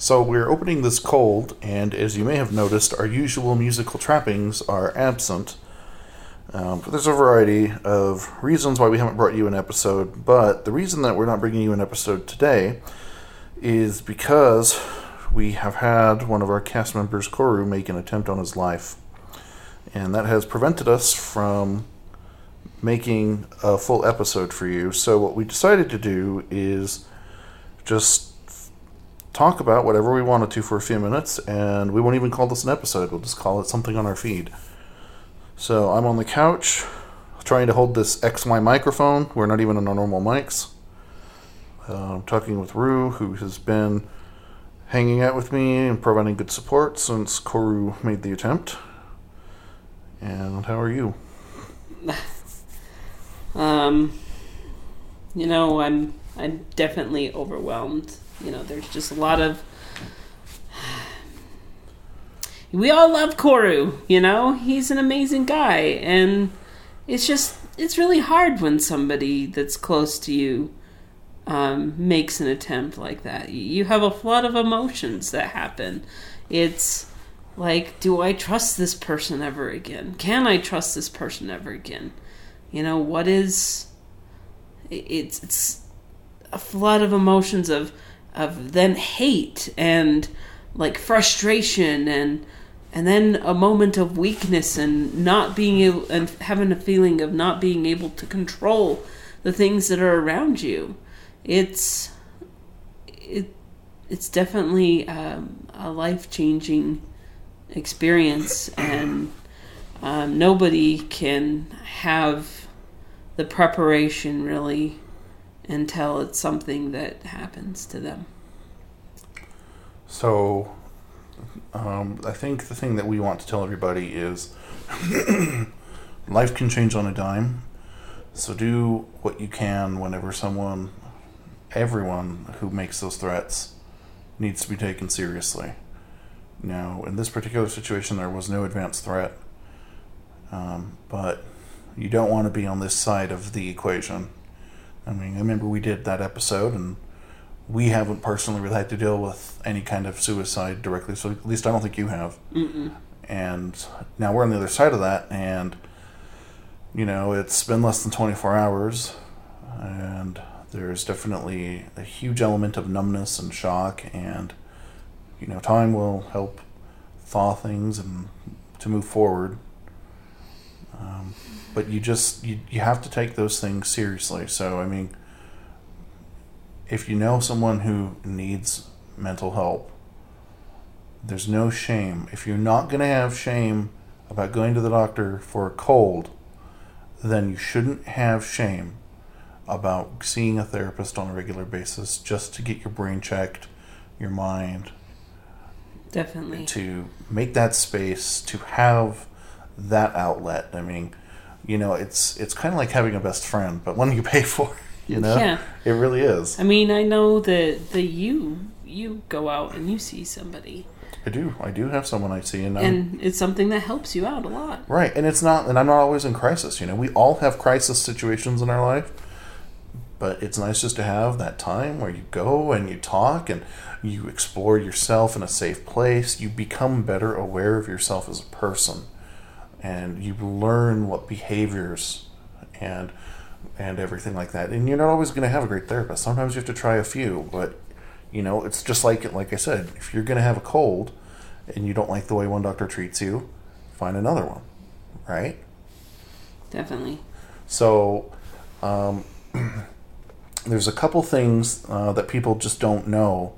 So we're opening this cold, and as you may have noticed, our usual musical trappings are absent. But there's a variety of reasons why we haven't brought you an episode, but the reason that we're not bringing you an episode today is because we have had one of our cast members, Koru, make an attempt on his life. And that has prevented us from making a full episode for you. So what we decided to do is just talk about whatever we wanted to for a few minutes, and we won't even call this an episode. We'll just call it something on our feed. So I'm on the couch trying to hold this XY microphone. We're not even on our normal mics. I'm talking with Rue, who has been hanging out with me and providing good support since Koru made the attempt. And how are you? You know, I'm definitely overwhelmed. You know, there's just a lot of... We all love Koru, you know? He's an amazing guy. And it's just, it's really hard when somebody that's close to you makes an attempt like that. You have a flood of emotions that happen. It's... like, do I trust this person ever again? Can I trust this person ever again? You know, what is... It's a flood of emotions of then hate and, like, frustration and then a moment of weakness and not being able... and having a feeling of not being able to control the things that are around you. It's definitely a life-changing experience, and nobody can have the preparation really until it's something that happens to them. So I think the thing that we want to tell everybody is life can change on a dime, so do what you can whenever everyone who makes those threats needs to be taken seriously. Now, in this particular situation, there was no advanced threat, but you don't want to be on this side of the equation. I mean, I remember we did that episode, and we haven't personally really had to deal with any kind of suicide directly, so at least I don't think you have. Mm-mm. And now we're on the other side of that, and, you know, it's been less than 24 hours, and there's definitely a huge element of numbness and shock, and... you know, time will help thaw things and to move forward. But you have to take those things seriously. So, I mean, if you know someone who needs mental help, there's no shame. If you're not going to have shame about going to the doctor for a cold, then you shouldn't have shame about seeing a therapist on a regular basis just to get your brain checked, your mind... Definitely. To make that space, to have that outlet. I mean, you know, it's kind of like having a best friend, but one you pay for, you know? Yeah. It really is. I mean, I know that you go out and you see somebody. I do. I do have someone I see. And it's something that helps you out a lot. Right. And it's not, and I'm not always in crisis, you know? We all have crisis situations in our life. But it's nice just to have that time where you go and you talk and you explore yourself in a safe place. You become better aware of yourself as a person. And you learn what behaviors and everything like that. And you're not always going to have a great therapist. Sometimes you have to try a few. But, you know, it's just like I said, if you're going to have a cold and you don't like the way one doctor treats you, find another one. Right? Definitely. So, there's a couple things that people just don't know.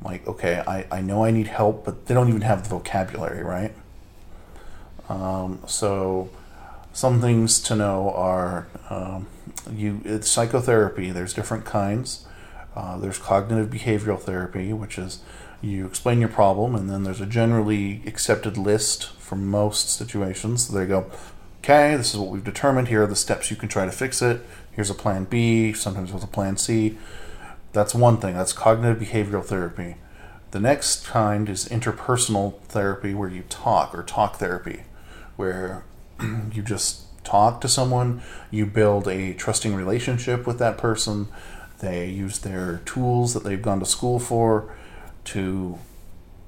Like, okay, I know I need help, but they don't even have the vocabulary, right? So some things to know are it's psychotherapy. There's different kinds. There's cognitive behavioral therapy, which is you explain your problem, and then there's a generally accepted list for most situations. So they go, okay, this is what we've determined. Here are the steps you can try to fix it. Here's a plan B, sometimes with a plan C. That's one thing. That's cognitive behavioral therapy. The next kind is interpersonal therapy, where you talk, or talk therapy, where you just talk to someone, you build a trusting relationship with that person, they use their tools that they've gone to school for to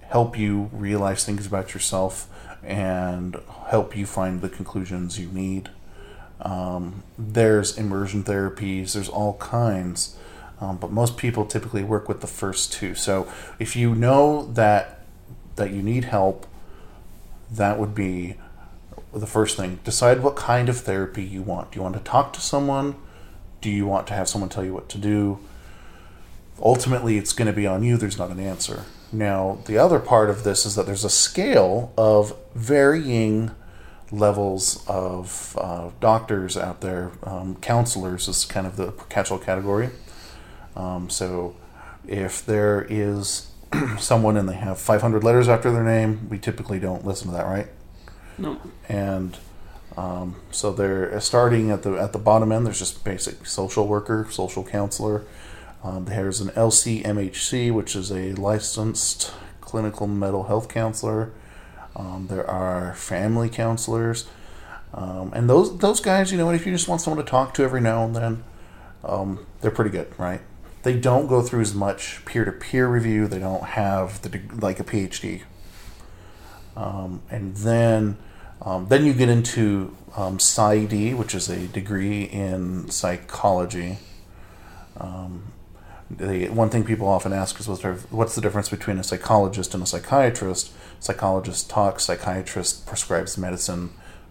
help you realize things about yourself and help you find the conclusions you need. There's immersion therapies, there's all kinds, but most people typically work with the first two. So if you know that you need help, that would be the first thing. Decide what kind of therapy you want. Do you want to talk to someone? Do you want to have someone tell you what to do? Ultimately, it's going to be on you. There's not an answer. Now, the other part of this is that there's a scale of varying levels of doctors out there. Counselors is kind of the catch-all category. So if there is someone and they have 500 letters after their name, we typically don't listen to that, right? No. And so they're starting at the bottom end. There's just basic social worker, social counselor. There's an LCMHC, which is a licensed clinical mental health counselor. There are family counselors, and those guys, you know, if you just want someone to talk to every now and then, they're pretty good, right? They don't go through as much peer-to-peer review. They don't have like a PhD. And then you get into PsyD, which is a degree in psychology. The one thing people often ask is what's the difference between a psychologist and a psychiatrist? Psychologist talks, psychiatrist prescribes medicine,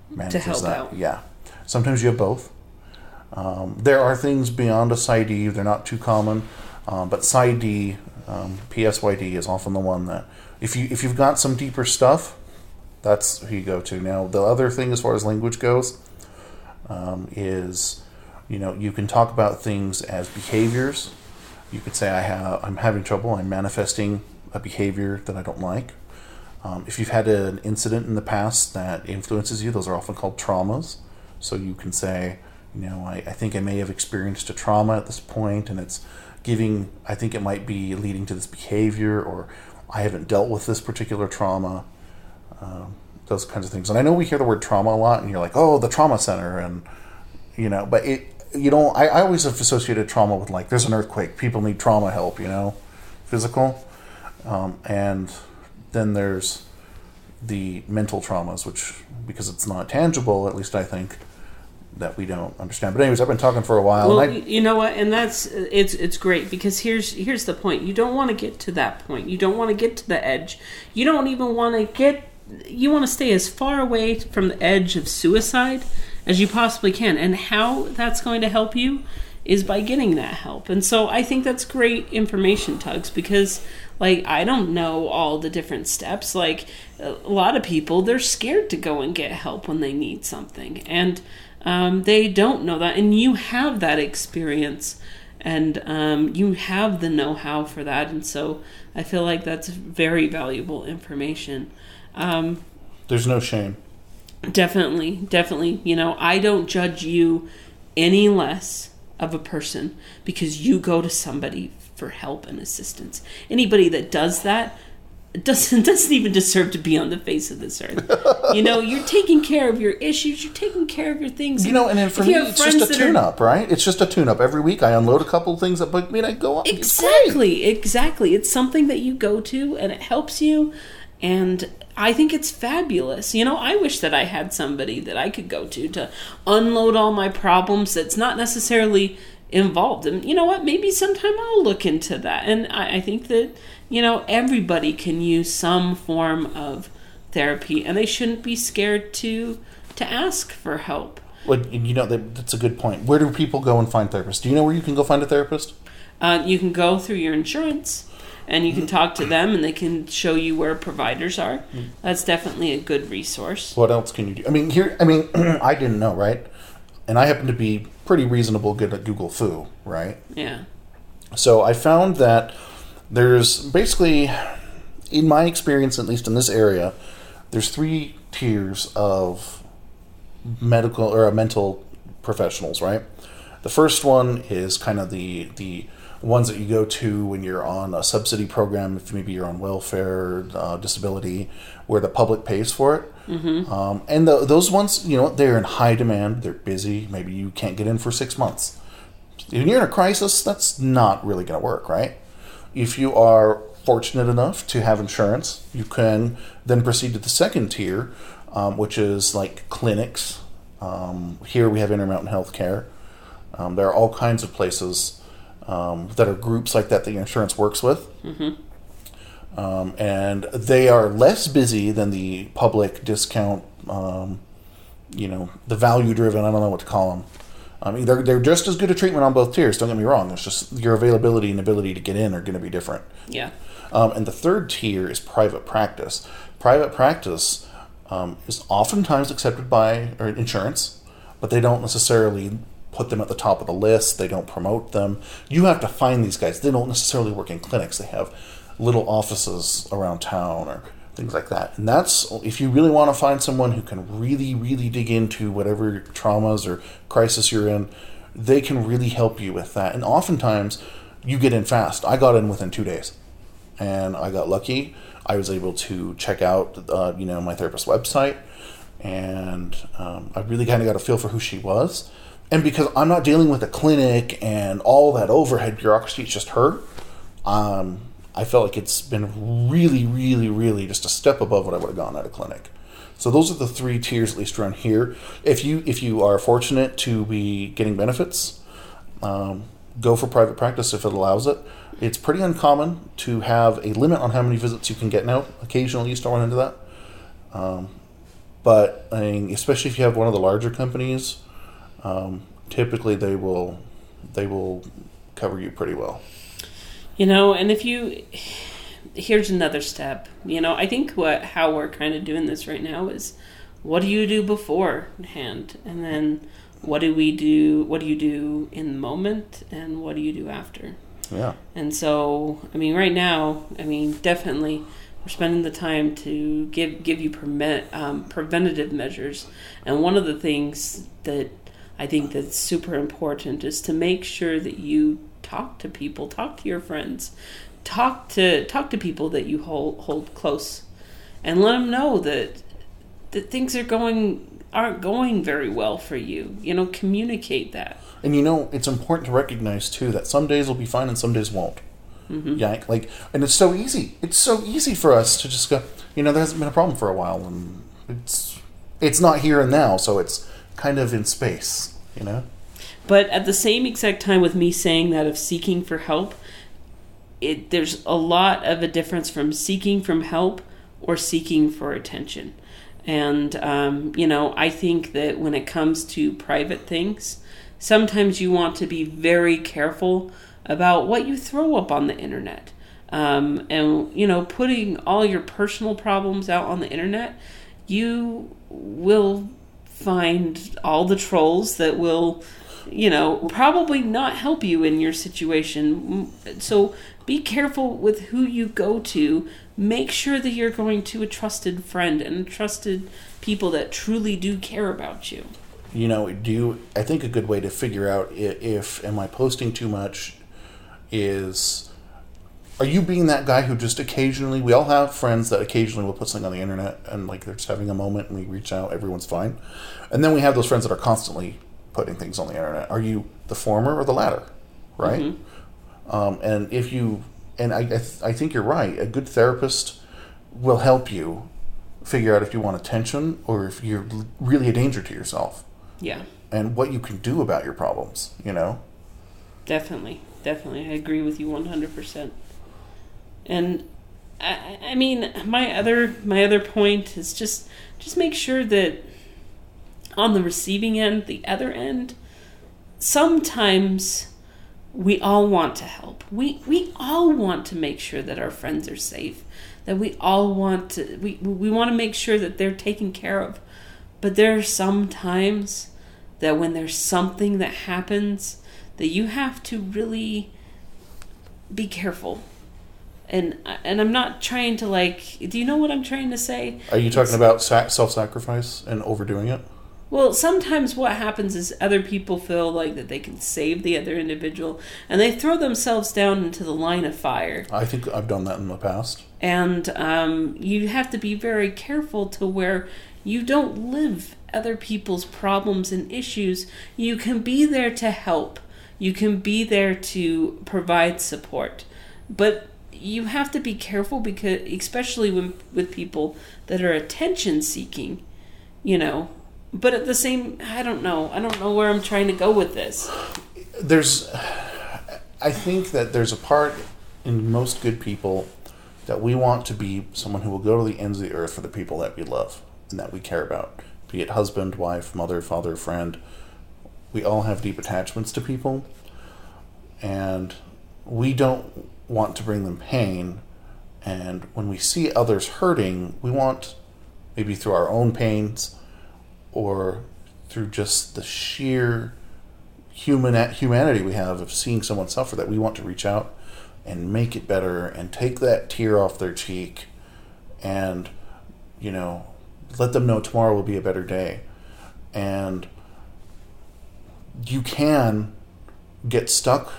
manages to help that out. Yeah, sometimes you have both. There are things beyond a PsyD; they're not too common, but PsyD, PSYD is often the one that if you've got some deeper stuff, that's who you go to. Now, the other thing as far as language goes is, you know, you can talk about things as behaviors. You could say, I'm having trouble, I'm manifesting a behavior that I don't like. If you've had an incident in the past that influences you, those are often called traumas. So you can say, you know, I think I may have experienced a trauma at this point, and I think it might be leading to this behavior, or I haven't dealt with this particular trauma, those kinds of things. And I know we hear the word trauma a lot, and you're like, oh, the trauma center, and, you know, but I always have associated trauma with, like, there's an earthquake, people need trauma help, you know, physical. And then there's the mental traumas, which, because it's not tangible, at least I think, that we don't understand. But anyways, I've been talking for a while. Well, you know what, and that's, it's great, because here's the point. You don't want to get to that point. You don't want to get to the edge. You don't even want to you want to stay as far away from the edge of suicide as you possibly can. And how that's going to help you is by getting that help. And so I think that's great information, Tugs, because, like, I don't know all the different steps. Like, a lot of people, they're scared to go and get help when they need something. And they don't know that. And you have that experience. And you have the know-how for that. And so I feel like that's very valuable information. There's no shame. Definitely. You know, I don't judge you any less of a person because you go to somebody for help and assistance. Anybody that does that doesn't even deserve to be on the face of this earth. You know, you're taking care of your issues. You're taking care of your things. You know, and then for me, it's just a tune-up, right? It's just a tune-up. Every week I unload a couple of things that bug me and I go on. Exactly. It's something that you go to and it helps you. And I think it's fabulous. You know, I wish that I had somebody that I could go to unload all my problems that's not necessarily involved. And you know what? Maybe sometime I'll look into that. And I think that, you know, everybody can use some form of therapy, and they shouldn't be scared to ask for help. Well, you know, that's a good point. Where do people go and find therapists? Do you know where you can go find a therapist? You can go through your insurance. And you can talk to them, and they can show you where providers are. That's definitely a good resource. What else can you do? I mean, I didn't know, right? And I happen to be pretty reasonable good at Google Foo, right? Yeah. So I found that there's basically, in my experience, at least in this area, there's 3 tiers of medical or mental professionals, right? The first one is kind of the ones that you go to when you're on a subsidy program, if maybe you're on welfare, disability, where the public pays for it. Mm-hmm. And those ones, you know, they're in high demand, they're busy, maybe you can't get in for 6 months. If you're in a crisis, that's not really going to work, right? If you are fortunate enough to have insurance, you can then proceed to the second tier, which is like clinics. Here we have Intermountain Healthcare. There are all kinds of places that are groups like that your insurance works with. Mm-hmm. And they are less busy than the public discount, the value-driven, I don't know what to call them. I mean, they're just as good a treatment on both tiers, don't get me wrong. It's just your availability and ability to get in are going to be different. Yeah. And the third tier is private practice. Private practice is oftentimes accepted by insurance, but they don't necessarily put them at the top of the list. They don't promote them. You have to find these guys. They don't necessarily work in clinics. They have little offices around town or things like that. And that's, if you really want to find someone who can really, really dig into whatever traumas or crisis you're in, they can really help you with that. And oftentimes, you get in fast. I got in within 2 days. And I got lucky. I was able to check out, my therapist's website. And I really kind of got a feel for who she was. And because I'm not dealing with a clinic and all that overhead bureaucracy, it's just her, I felt like it's been really, really, really just a step above what I would have gone at a clinic. So those are the three tiers, at least around here. If you are fortunate to be getting benefits, go for private practice if it allows it. It's pretty uncommon to have a limit on how many visits you can get now. Occasionally you still run into that. But I mean, especially if you have one of the larger companies, typically they will cover you pretty well. And here's another step. I think how we're kind of doing this right now is, what do you do beforehand? And then what do you do in the moment? And what do you do after? Yeah. And so, right now, definitely we're spending the time to give you preventative measures. And one of the things that I think that's super important is to make sure that you talk to people, talk to your friends, talk to people that you hold close, and let them know that things aren't going very well for you. Communicate that. And it's important to recognize too that some days will be fine and some days won't. Mm-hmm. Yeah, and it's so easy. It's so easy for us to just go, there hasn't been a problem for a while, and it's not here and now, so it's kind of in space. But at the same exact time with me saying that of seeking for help, there's a lot of a difference from seeking for help or seeking for attention. And, I think that when it comes to private things, sometimes you want to be very careful about what you throw up on the internet. Putting all your personal problems out on the internet, you will find all the trolls that will... probably not help you in your situation. So be careful with who you go to. Make sure that you're going to a trusted friend and trusted people that truly do care about you. I think a good way to figure out if am I posting too much is, are you being that guy who just occasionally, we all have friends that occasionally will put something on the internet and they're just having a moment and we reach out, everyone's fine. And then we have those friends that are constantly putting things on the internet. Are you the former or the latter, right? Mm-hmm. And if you, and I think you're right. A good therapist will help you figure out if you want attention or if you're really a danger to yourself. Yeah. And what you can do about your problems. Definitely, I agree with you 100%. And my other point is just make sure that, on the receiving end, the other end, sometimes we all want to help. We all want to make sure that our friends are safe, that we all want to, we want to make sure that they're taken care of. But there are some times that when there's something that happens, that you have to really be careful. And I'm not trying to do you know what I'm trying to say? Are you talking about self-sacrifice and overdoing it? Well, sometimes what happens is other people feel that they can save the other individual, and they throw themselves down into the line of fire. I think I've done that in the past. And you have to be very careful to where you don't live other people's problems and issues. You can be there to help. You can be there to provide support. But you have to be careful, because especially with people that are attention seeking, you know. But at the same, I don't know where I'm trying to go with this. I think that there's a part in most good people that we want to be someone who will go to the ends of the earth for the people that we love and that we care about, be it husband, wife, mother, father, friend. We all have deep attachments to people, and we don't want to bring them pain. And when we see others hurting, we want, maybe through our own pains or through just the sheer humanity we have of seeing someone suffer, that we want to reach out and make it better and take that tear off their cheek and, you know, let them know tomorrow will be a better day. And you can get stuck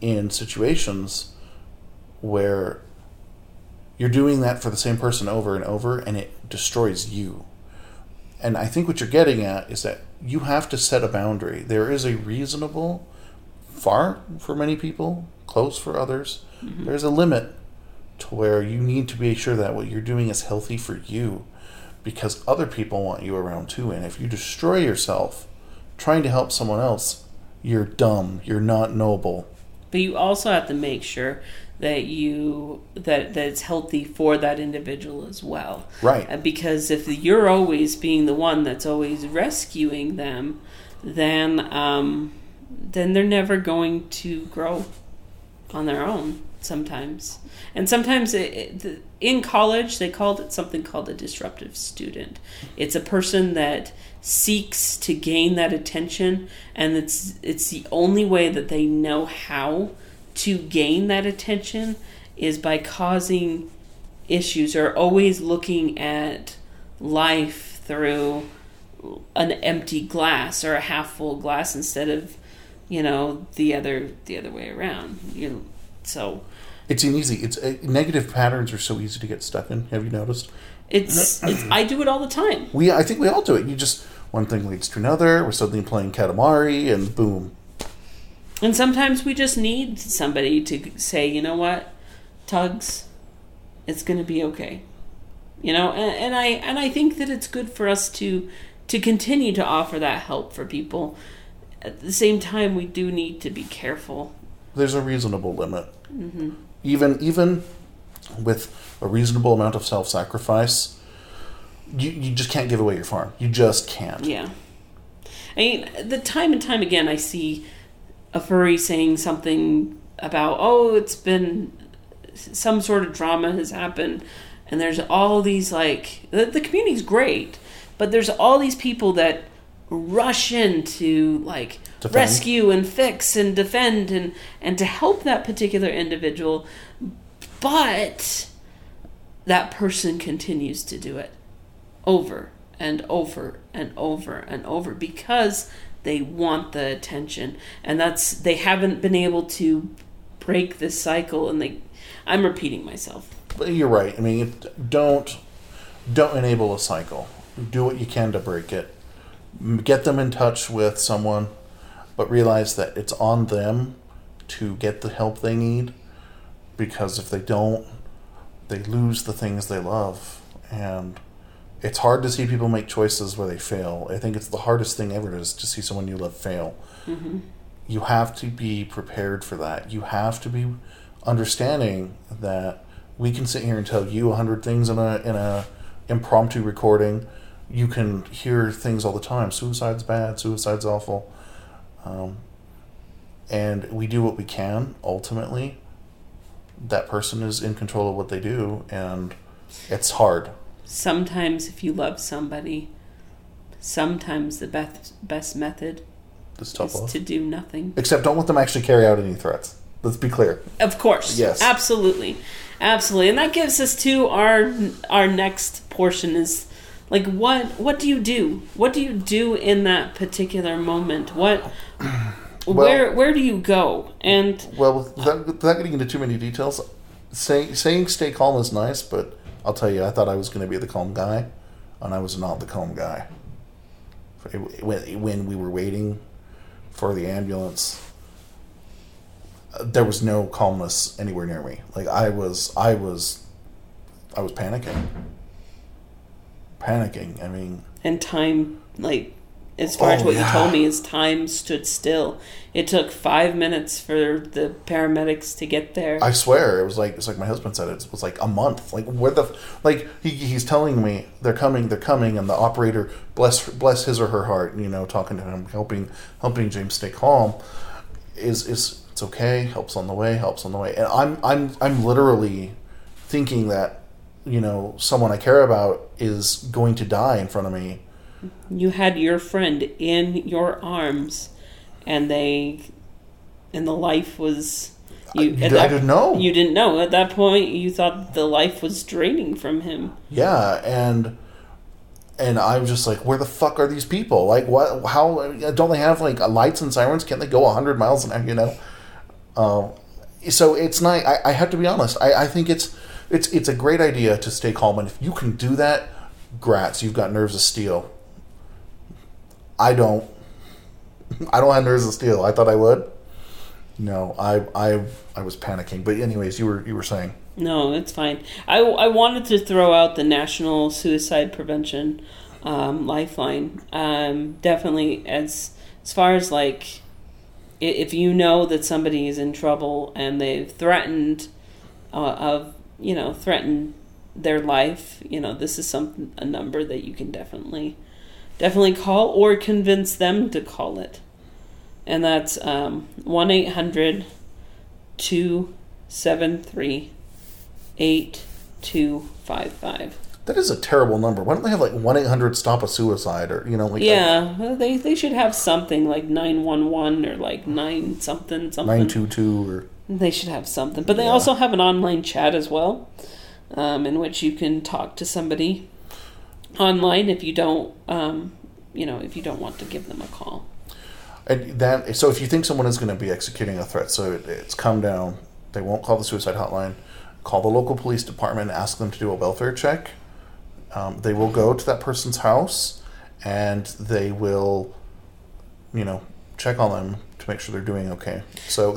in situations where you're doing that for the same person over and over, and it destroys you. And I think what you're getting at is that you have to set a boundary. There is a reasonable, far for many people, close for others, mm-hmm. There's a limit to where you need to be sure that what you're doing is healthy for you, because other people want you around too. And if you destroy yourself trying to help someone else, you're dumb, you're not noble. But you also have to make sure that it's healthy for that individual as well. Right. Because if you're always being the one that's always rescuing them, then they're never going to grow on their own sometimes. And sometimes in college, they called it something called a disruptive student. It's a person that seeks to gain that attention, and it's the only way that they know how to gain that attention is by causing issues, or always looking at life through an empty glass or a half full glass instead of, you know, the other way around. You know, so negative patterns are so easy to get stuck in. Have you noticed? I do it all the time. I think we all do it. You just, one thing leads to another. We're suddenly playing Katamari, and boom. And sometimes we just need somebody to say, you know what, Tugs, it's going to be okay. You know, and I think that it's good for us to continue to offer that help for people. At the same time, we do need to be careful. There's a reasonable limit. Mm-hmm. Even with a reasonable amount of self-sacrifice, you just can't give away your farm. You just can't. Yeah. I mean, the time and time again, I see a furry saying something about, oh, it's been some sort of drama has happened, and there's all these, like, the community's great, but there's all these people that rush in to, like, defend, rescue and fix and defend and to help that particular individual, but that person continues to do it over and over and over and over because they want the attention, and that's, they haven't been able to break this cycle. And I'm repeating myself. You're right. I mean, don't enable a cycle. Do what you can to break it. Get them in touch with someone, but realize that it's on them to get the help they need, because if they don't, they lose the things they love. And it's hard to see people make choices where they fail. I think it's the hardest thing ever is to see someone you love fail. Mm-hmm. You have to be prepared for that. You have to be understanding that we can sit here and tell you 100 things in a impromptu recording. You can hear things all the time. Suicide's bad. Suicide's awful. And we do what we can. Ultimately, that person is in control of what they do, and it's hard. Sometimes if you love somebody, sometimes the best method is to do nothing. Except don't let them actually carry out any threats. Let's be clear. Of course. Yes. Absolutely. Absolutely. And that gives us to our next portion is, like, what do you do? What do you do in that particular moment? Where do you go? And without getting into too many details, saying stay calm is nice, but I'll tell you, I thought I was going to be the calm guy, and I was not the calm guy. When we were waiting for the ambulance, there was no calmness anywhere near me. Like I was panicking. I mean, and time, like, as far as what you told me, is time stood still. It took 5 minutes for the paramedics to get there. I swear, it's like my husband said, it was like a month. Like, where the, like, he's telling me they're coming, and the operator, bless his or her heart, you know, talking to him, helping James stay calm. It's okay. Help's on the way, and I'm literally thinking that, you know, someone I care about is going to die in front of me. You had your friend in your arms, and the life was... I didn't know. You didn't know. At that point, you thought the life was draining from him. Yeah, and I'm just like, where the fuck are these people? Like, what? How? Don't they have, like, lights and sirens? Can't they go 100 miles an hour, you know? So it's not... I have to be honest. I think it's a great idea to stay calm, and if you can do that, grats, you've got nerves of steel. I don't have nerves of steel. I thought I would. No, I was panicking. But anyways, you were saying. No, it's fine. I wanted to throw out the National Suicide Prevention Lifeline. Definitely, as far as, like, if you know that somebody is in trouble and they've threatened threatened their life, you know, this is a number that you can definitely call, or convince them to call it. And that's 1-800-273-8255. That is a terrible number. Why don't they have, like, 1-800-STOP-A-SUICIDE, or, you know, like... Yeah, they should have something like 911 or, like, 9-something-something. 922 or... They should have something. But they also have an online chat as well, in which you can talk to somebody online if you don't, if you don't want to give them a call. And that, so if you think someone is going to be executing a threat, so it's come down, they won't call the suicide hotline, call the local police department and ask them to do a welfare check. They will go to that person's house and they will, you know, check on them to make sure they're doing okay. So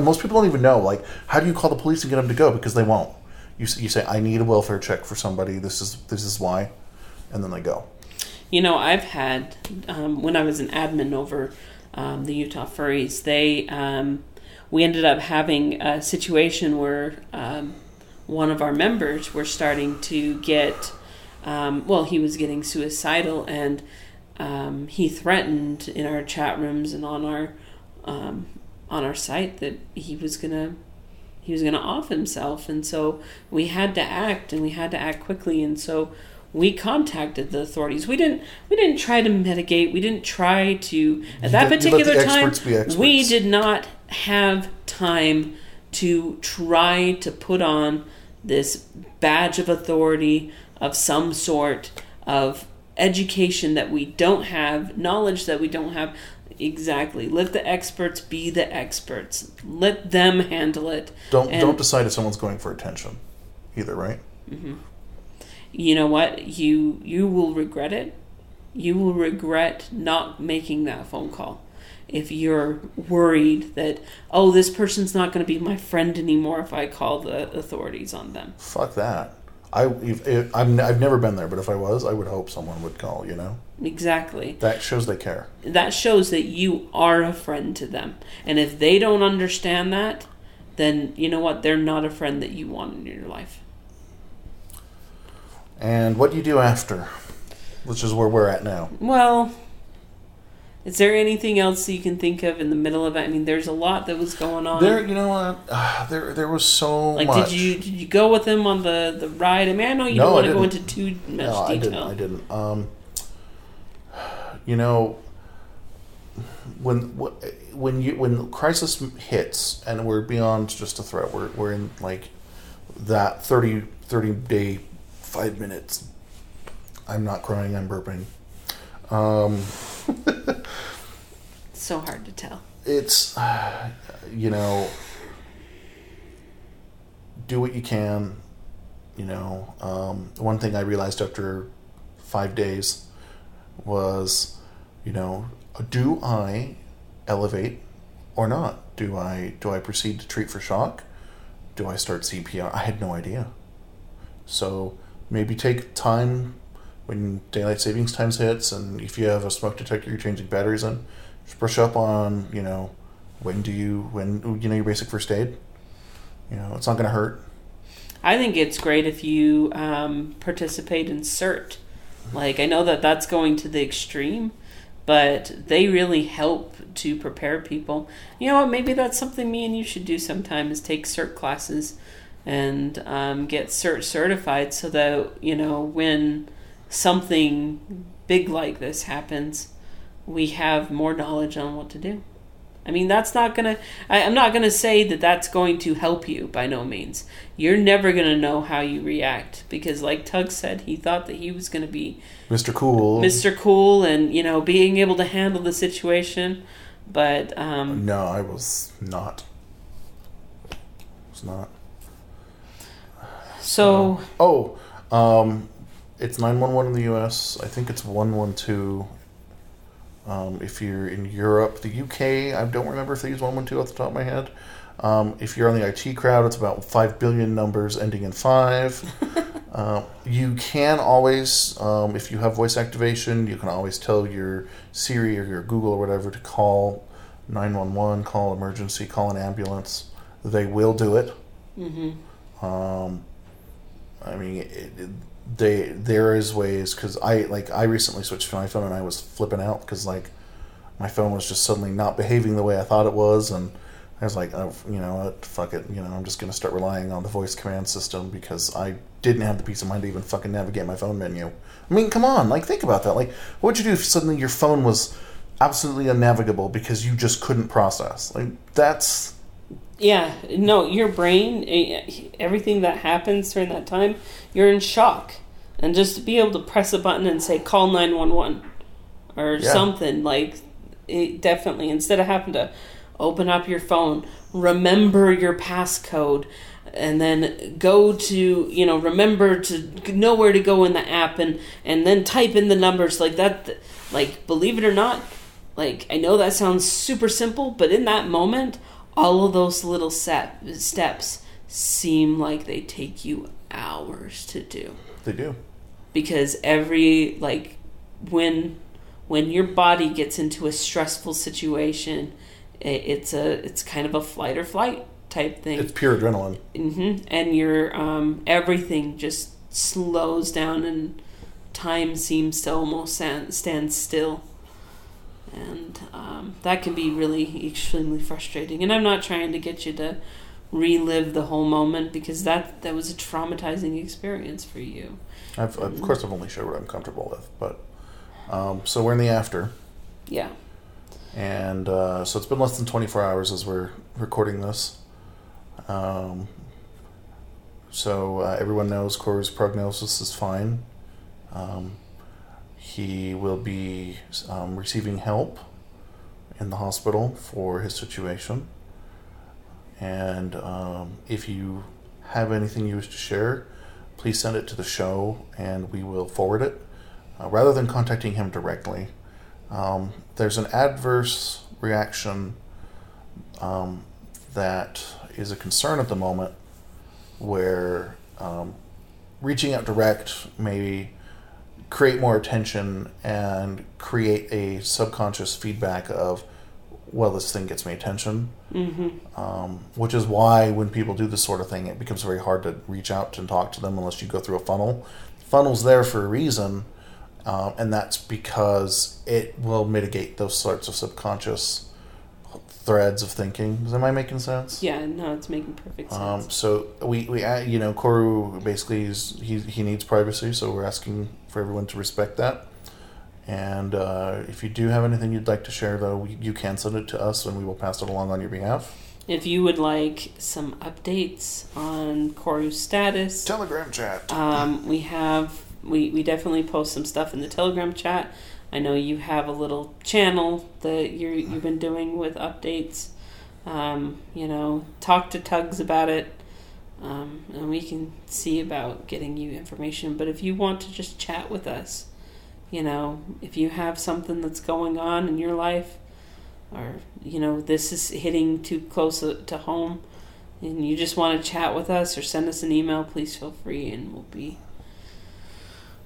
most people don't even know, like, how do you call the police and get them to go? Because they won't. You say, I need a welfare check for somebody. This is why. And then they go. You know, I've had, when I was an admin over the Utah Furries, we ended up having a situation where one of our members were starting to get, he was getting suicidal, and he threatened in our chat rooms and on our site that he was gonna off himself, and so we had to act, and we had to act quickly, and so we contacted the authorities. We didn't try to mitigate. We didn't try to at that particular time. We did not have time to try to put on this badge of authority of some sort, of education that we don't have, knowledge that we don't have. Exactly. Let the experts be the experts. Let them handle it. Don't decide if someone's going for attention either, right? Mm-hmm. You know what? You will regret it. You will regret not making that phone call if you're worried that, oh, this person's not going to be my friend anymore if I call the authorities on them. Fuck that. I've never been there, but if I was, I would hope someone would call, you know? Exactly. That shows they care. That shows that you are a friend to them. And if they don't understand that, then you know what? They're not a friend that you want in your life. And what do you do after? Which is where we're at now. Well, is there anything else you can think of in the middle of it? I mean, there's a lot that was going on. There, you know what? There was so much. Like, did you go with him on the ride? I mean, I know you don't want to go into too much detail. I didn't. You know, when crisis hits and we're beyond just a threat, we're in like that 30 day, 5 minutes. I'm not crying. I'm burping. So hard to tell. It's, you know, do what you can, you know. One thing I realized after 5 days was, you know, do I elevate or not? Do I proceed to treat for shock? Do I start CPR? I had no idea. So maybe take time when daylight savings times hits, and if you have a smoke detector you're changing batteries in, just brush up on, when your basic first aid. It's not going to hurt. I think it's great if you participate in CERT. I know that that's going to the extreme, but they really help to prepare people. You know what? Maybe that's something me and you should do sometime, is take CERT classes and get CERT certified so that, when something big like this happens, we have more knowledge on what to do. I mean, that's not going to... I'm not going to say that that's going to help you, by no means. You're never going to know how you react. Because like Tug said, he thought that he was going to be... Mr. Cool and, being able to handle the situation. But... no, I was not. So... it's 911 in the U.S. I think it's 112... if you're in Europe, the UK, I don't remember if they use 112 off the top of my head. If you're on the IT crowd, it's about 5 billion numbers ending in 5. You can always, if you have voice activation, you can always tell your Siri or your Google or whatever to call 911, call emergency, call an ambulance. They will do it. Mm-hmm. There is ways, because I recently switched to my phone and I was flipping out because my phone was just suddenly not behaving the way I thought it was, and I was like, oh, you know what, fuck it, I'm just going to start relying on the voice command system because I didn't have the peace of mind to even fucking navigate my phone menu. I mean, come on, think about that. What would you do if suddenly your phone was absolutely unnavigable because you just couldn't process? That's... Yeah, no, your brain, everything that happens during that time, you're in shock. And just to be able to press a button and say, call 911 or something, it definitely, instead of having to open up your phone, remember your passcode, and then go to, remember to know where to go in the app and then type in the numbers like that. Believe it or not, I know that sounds super simple, but in that moment... all of those little steps seem like they take you hours to do. They do. Because every, when your body gets into a stressful situation, it's kind of a flight or flight type thing. It's pure adrenaline. Mm-hmm. And your everything just slows down and time seems to almost stand still. And that can be really extremely frustrating. And I'm not trying to get you to relive the whole moment because that was a traumatizing experience for you. Of course, I've only shared what I'm comfortable with. But so we're in the after. Yeah. And so it's been less than 24 hours as we're recording this. So everyone knows Koru's prognosis is fine. He will be receiving help in the hospital for his situation. And if you have anything you wish to share, please send it to the show and we will forward it. Rather than contacting him directly, there's an adverse reaction that is a concern at the moment where reaching out direct maybe create more attention and create a subconscious feedback of, well, this thing gets me attention. Mm-hmm. Which is why when people do this sort of thing, it becomes very hard to reach out and talk to them unless you go through a funnel. The funnel's there for a reason, and that's because it will mitigate those sorts of subconscious threads of thinking. Am I making sense? Yeah, no, it's making perfect sense. So we Koru basically he needs privacy, so we're asking for everyone to respect that. And if you do have anything you'd like to share, though, you can send it to us and we will pass it along on your behalf. If you would like some updates on Koru's status, Telegram chat. We definitely post some stuff in the Telegram chat. I know you have a little channel that you've been doing with updates. Talk to Tugs about it, and we can see about getting you information. But if you want to just chat with us, if you have something that's going on in your life, or, you know, this is hitting too close to home and you just want to chat with us or send us an email, please feel free, and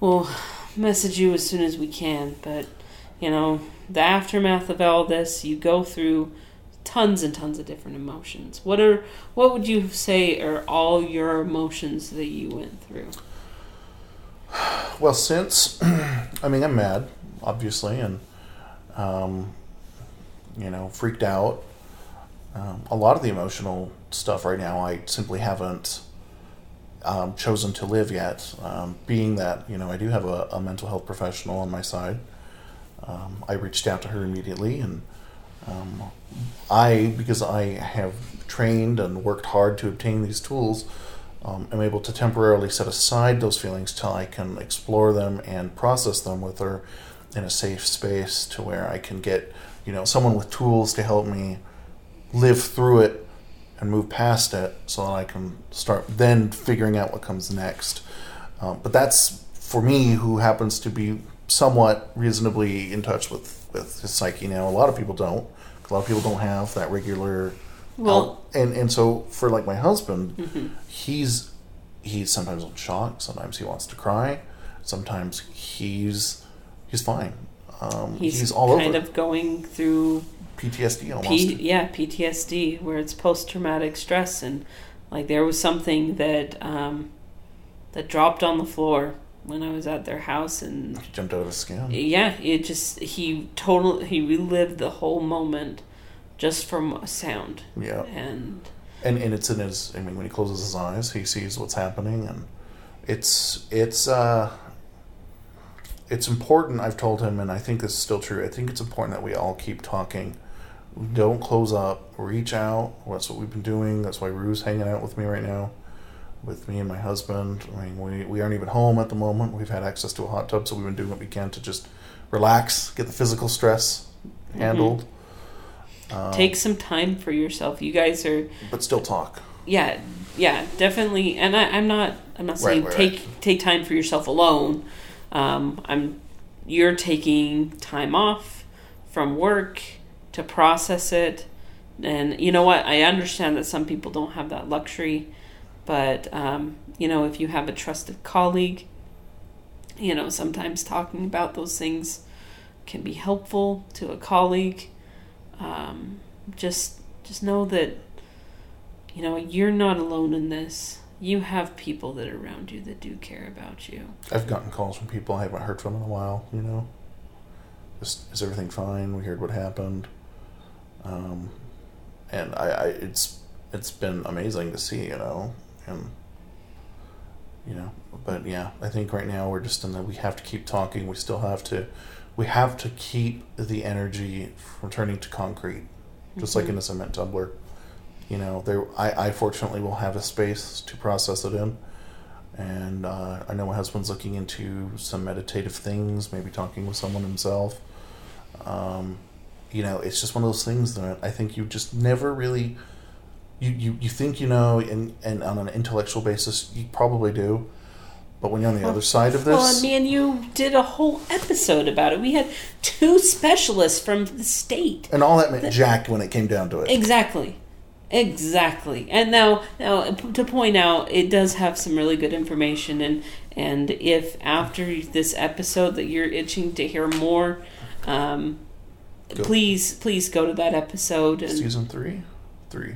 we'll message you as soon as we can. But, you know, the aftermath of all this, you go through tons and tons of different emotions. What would you say are all your emotions that you went through? Well, since, I mean, I'm mad, obviously, and, you know, freaked out. A lot of the emotional stuff right now, I simply haven't chosen to live yet. Being that, you know, I do have a mental health professional on my side. I reached out to her immediately, and because I have trained and worked hard to obtain these tools, I'm able to temporarily set aside those feelings till I can explore them and process them with her in a safe space, to where I can get, you know, someone with tools to help me live through it and move past it, so that I can start then figuring out what comes next. But that's for me, who happens to be somewhat reasonably in touch with his psyche now. A lot of people don't. A lot of people don't have that regular. Well, and so for like my husband, mm-hmm. he's sometimes in shock, sometimes he wants to cry, sometimes he's fine. He's all over. He's kind of going through PTSD almost. PTSD, where it's post-traumatic stress, and like there was something that that dropped on the floor when I was at their house, and he jumped out of his skin. Yeah, it just he relived the whole moment. Just from a sound. Yeah. And it's in his, I mean, when he closes his eyes, he sees what's happening, and it's important, I've told him, and I think this is still true, I think it's important that we all keep talking. Don't close up. Reach out. That's what we've been doing. That's why Rue's hanging out with me right now, with me and my husband. I mean, we aren't even home at the moment. We've had access to a hot tub, so we've been doing what we can to just relax, get the physical stress handled. Mm-hmm. Take some time for yourself. You guys are, but still talk. Yeah, yeah, definitely. And I'm not saying take time for yourself alone. You're taking time off from work to process it. And you know what? I understand that some people don't have that luxury, but you know, if you have a trusted colleague, you know, sometimes talking about those things can be helpful to a colleague. Just know that, you know, you're not alone in this. You have people that are around you that do care about you. I've gotten calls from people I haven't heard from in a while, you know. Just, is everything fine? We heard what happened. And I it's been amazing to see, you know. And, you know, but yeah, I think right now we're just in that we have to keep talking. We still have to... We have to keep the energy from turning to concrete, just mm-hmm. like in a cement tumbler. You know, there. I fortunately will have a space to process it in, and I know my husband's looking into some meditative things, maybe talking with someone himself. You know, it's just one of those things that I think you just never really. You think you know, and on an intellectual basis, you probably do. But when you're on the other side of this... Well, me and you did a whole episode about it. We had 2 specialists from the state. And all that meant jack when it came down to it. Exactly. Exactly. And now to point out, it does have some really good information. And if after this episode that you're itching to hear more, please go to that episode. And Season 3? 3.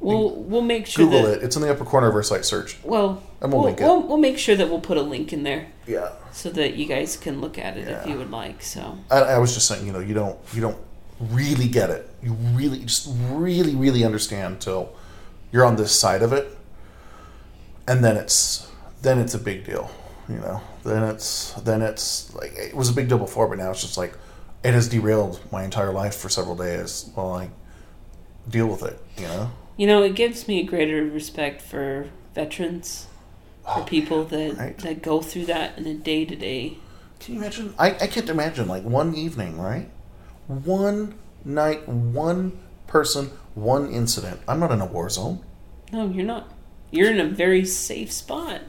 We'll make sure Google that... Google it. It's in the upper corner of our site search. Well, and we'll make sure that we'll put a link in there. Yeah. So that you guys can look at it if you would like. So I was just saying, you know, you don't really get it. You really, just really, really understand till you're on this side of it. And then it's a big deal, you know. Then it's like, it was a big deal before, but now it's just like, it has derailed my entire life for several days while I deal with it, you know. You know, it gives me a greater respect for veterans, for people that go through that in a day-to-day. Can you imagine? I can't imagine, like, one evening, right? One night, one person, one incident. I'm not in a war zone. No, you're not. You're in a very safe spot.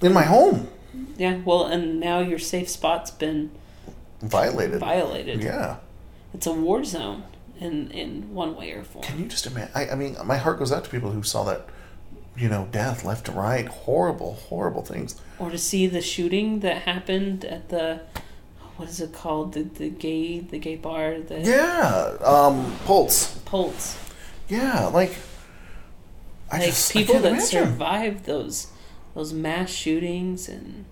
In my home. Yeah, well, and now your safe spot's been... Violated. Yeah. it's a war zone in one way or form. Can you just imagine? I mean, my heart goes out to people who saw that, you know, death left to right, horrible, horrible things. Or to see the shooting that happened at the, what is it called? The gay bar. Pulse. Pulse. Yeah, like, I just, people I can't that imagine. Survived those mass shootings and,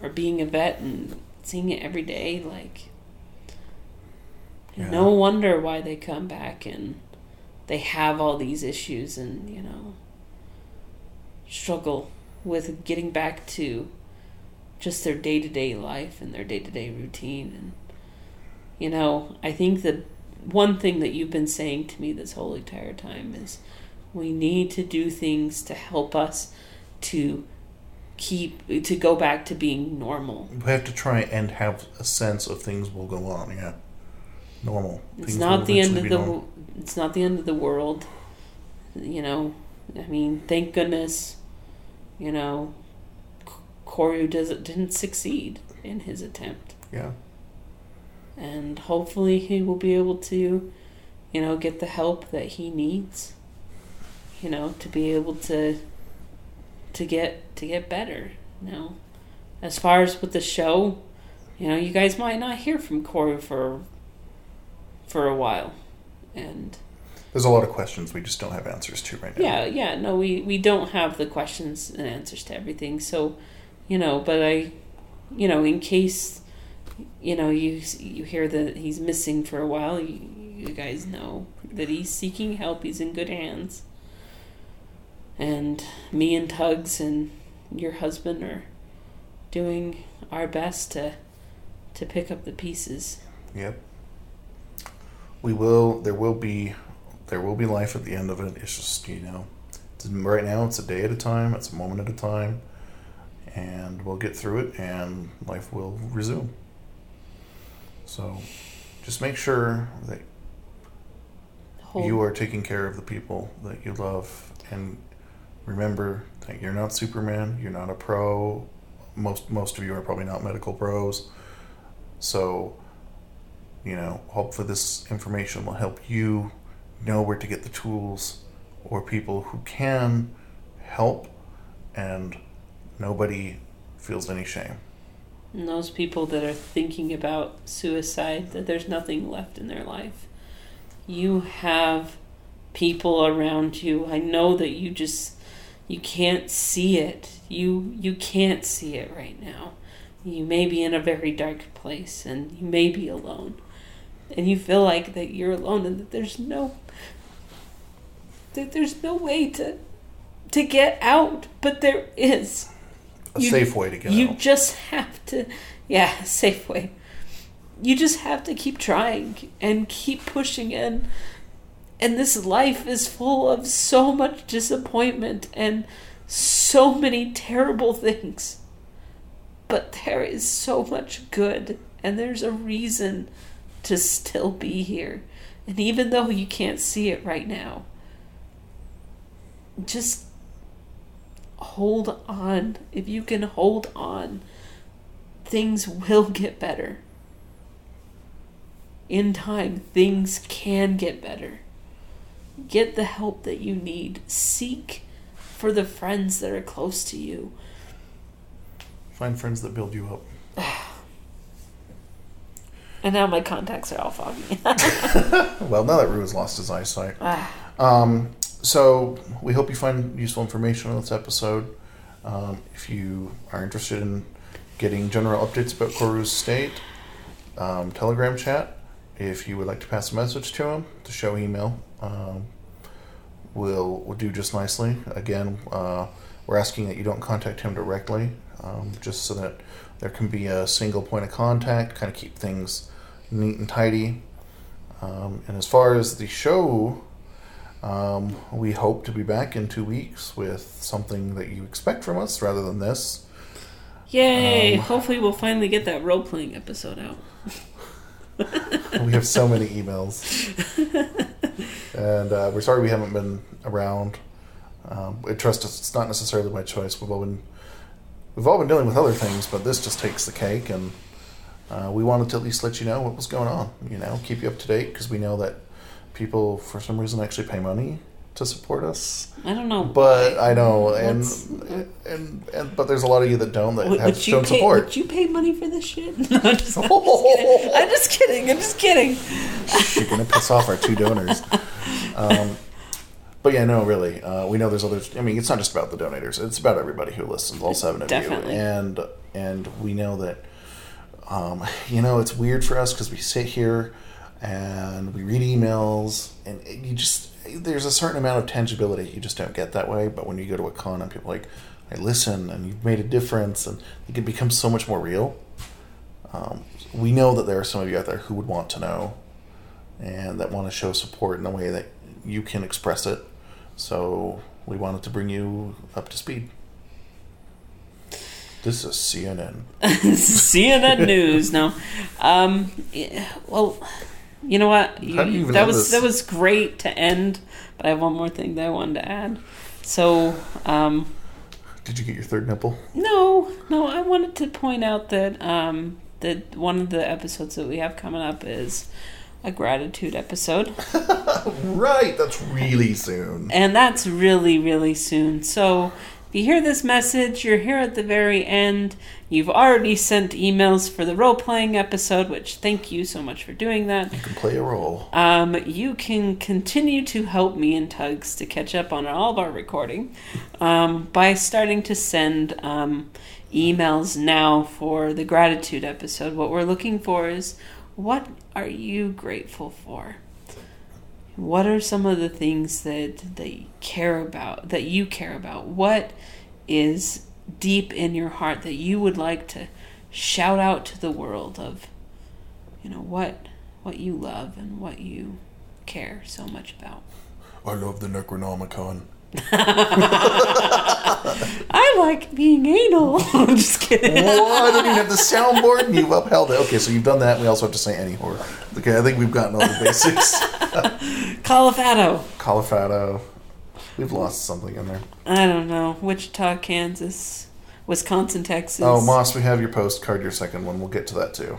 or being a vet and seeing it every day, like, yeah. No wonder why they come back and they have all these issues and, you know, struggle with getting back to just their day-to-day life and their day-to-day routine. And, you know, I think the one thing that you've been saying to me this whole entire time is we need to do things to help us to go back to being normal. We have to try and have a sense of things will go on, yeah. Normal. It's not the end of It's not the end of the world, you know. I mean, thank goodness, you know, Koru didn't succeed in his attempt. Yeah. And hopefully he will be able to, you know, get the help that he needs, you know, to be able to get better. You know, as far as with the show, you know, you guys might not hear from Koru for a while, and there's a lot of questions we just don't have answers to right now. No, we don't have the questions and answers to everything, so, you know, but I, you know, in case, you know, you hear that he's missing for a while, you guys know that he's seeking help, he's in good hands, and me and Tugs and your husband are doing our best to pick up the pieces. Yep. We will. There will be life at the end of it. It's just, you know, right now it's a day at a time. It's a moment at a time, and we'll get through it, and life will resume. So, just make sure that you are taking care of the people that you love, and remember that you're not Superman. You're not a pro. Most of you are probably not medical pros. So, you know, hopefully this information will help you know where to get the tools or people who can help, and nobody feels any shame. And those people that are thinking about suicide, that there's nothing left in their life, you have people around you. I know that you can't see it. You can't see it right now. You may be in a very dark place, and you may be alone. And you feel like that you're alone and that there's no way to get out, but there is. Safe way to get out. You just have to, safe way. You just have to keep trying and keep pushing in. And this life is full of so much disappointment and so many terrible things. But there is so much good, and there's a reason to still be here. And even though you can't see it right now, just hold on. If you can hold on, things will get better. In time, things can get better. Get the help that you need. Seek for the friends that are close to you. Find friends that build you up. And now my contacts are all foggy. Well, now that Rue has lost his eyesight. So we hope you find useful information on this episode. If you are interested in getting general updates about Koru's state, Telegram chat. If you would like to pass a message to him, the show email will do just nicely. Again, we're asking that you don't contact him directly, just so that there can be a single point of contact, kind of keep things neat and tidy. And as far as the show, we hope to be back in 2 weeks with something that you expect from us rather than this. Yay! Hopefully we'll finally get that role-playing episode out. We have so many emails. And we're sorry we haven't been around. Trust us, it's not necessarily my choice. We've all been dealing with other things, but this just takes the cake, and We wanted to at least let you know what was going on, you know, keep you up to date, because we know that people, for some reason, actually pay money to support us. I don't know. But I know, and but there's a lot of you that don't, that have shown support. Would you pay money for this shit? No, I'm just kidding. You're going to piss off our two donors. But yeah, no, really. We know there's others. I mean, it's not just about the donators. It's about everybody who listens, all seven of you. And we know that, you know, it's weird for us because we sit here and we read emails, and you just, there's a certain amount of tangibility you just don't get that way. But when you go to a con and people are like, I listen, and you've made a difference, and it can become so much more real. We know that there are some of you out there who would want to know and that want to show support in a way that you can express it. So we wanted to bring you up to speed. This is CNN. CNN News. No, well, you know what? That was great to end, but I have one more thing that I wanted to add. So, did you get your third nipple? No. I wanted to point out that that one of the episodes that we have coming up is a gratitude episode. Right. That's really soon. And that's really, really soon. So, if you hear this message, you're here at the very end. You've already sent emails for the role-playing episode, which thank you so much for doing that. You can play a role. You can continue to help me and Tugs to catch up on all of our recording by starting to send emails now for the gratitude episode. What we're looking for is, what are you grateful for? What are some of the things that they care about, that you care about? What is deep in your heart that you would like to shout out to the world of, you know, what you love and what you care so much about? I love the Necronomicon. I like being anal. I'm just kidding. Well, I don't even have the soundboard, and you've upheld it. Okay, so you've done that. We also have to say any horror. Okay, I think we've gotten all the basics. Califato. We've lost something in there. I don't know. Wichita, Kansas. Wisconsin, Texas. Oh, Moss, we have your postcard, your second one. We'll get to that, too.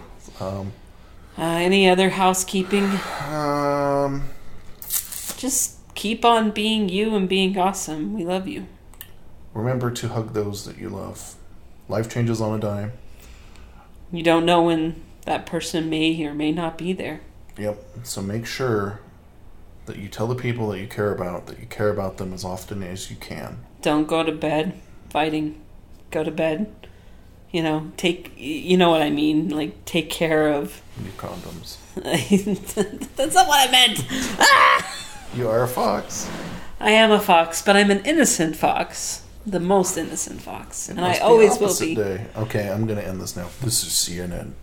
Any other housekeeping? Just keep on being you and being awesome. We love you. Remember to hug those that you love. Life changes on a dime. You don't know when that person may or may not be there. Yep. So make sure that you tell the people that you care about them as often as you can. Don't go to bed fighting. Go to bed. You know, you know what I mean? Like, take care of your condoms. That's not what I meant. Ah! You are a fox. I am a fox, but I'm an innocent fox. The most innocent fox. And I always will be. Day. Okay, I'm going to end this now. This is CNN.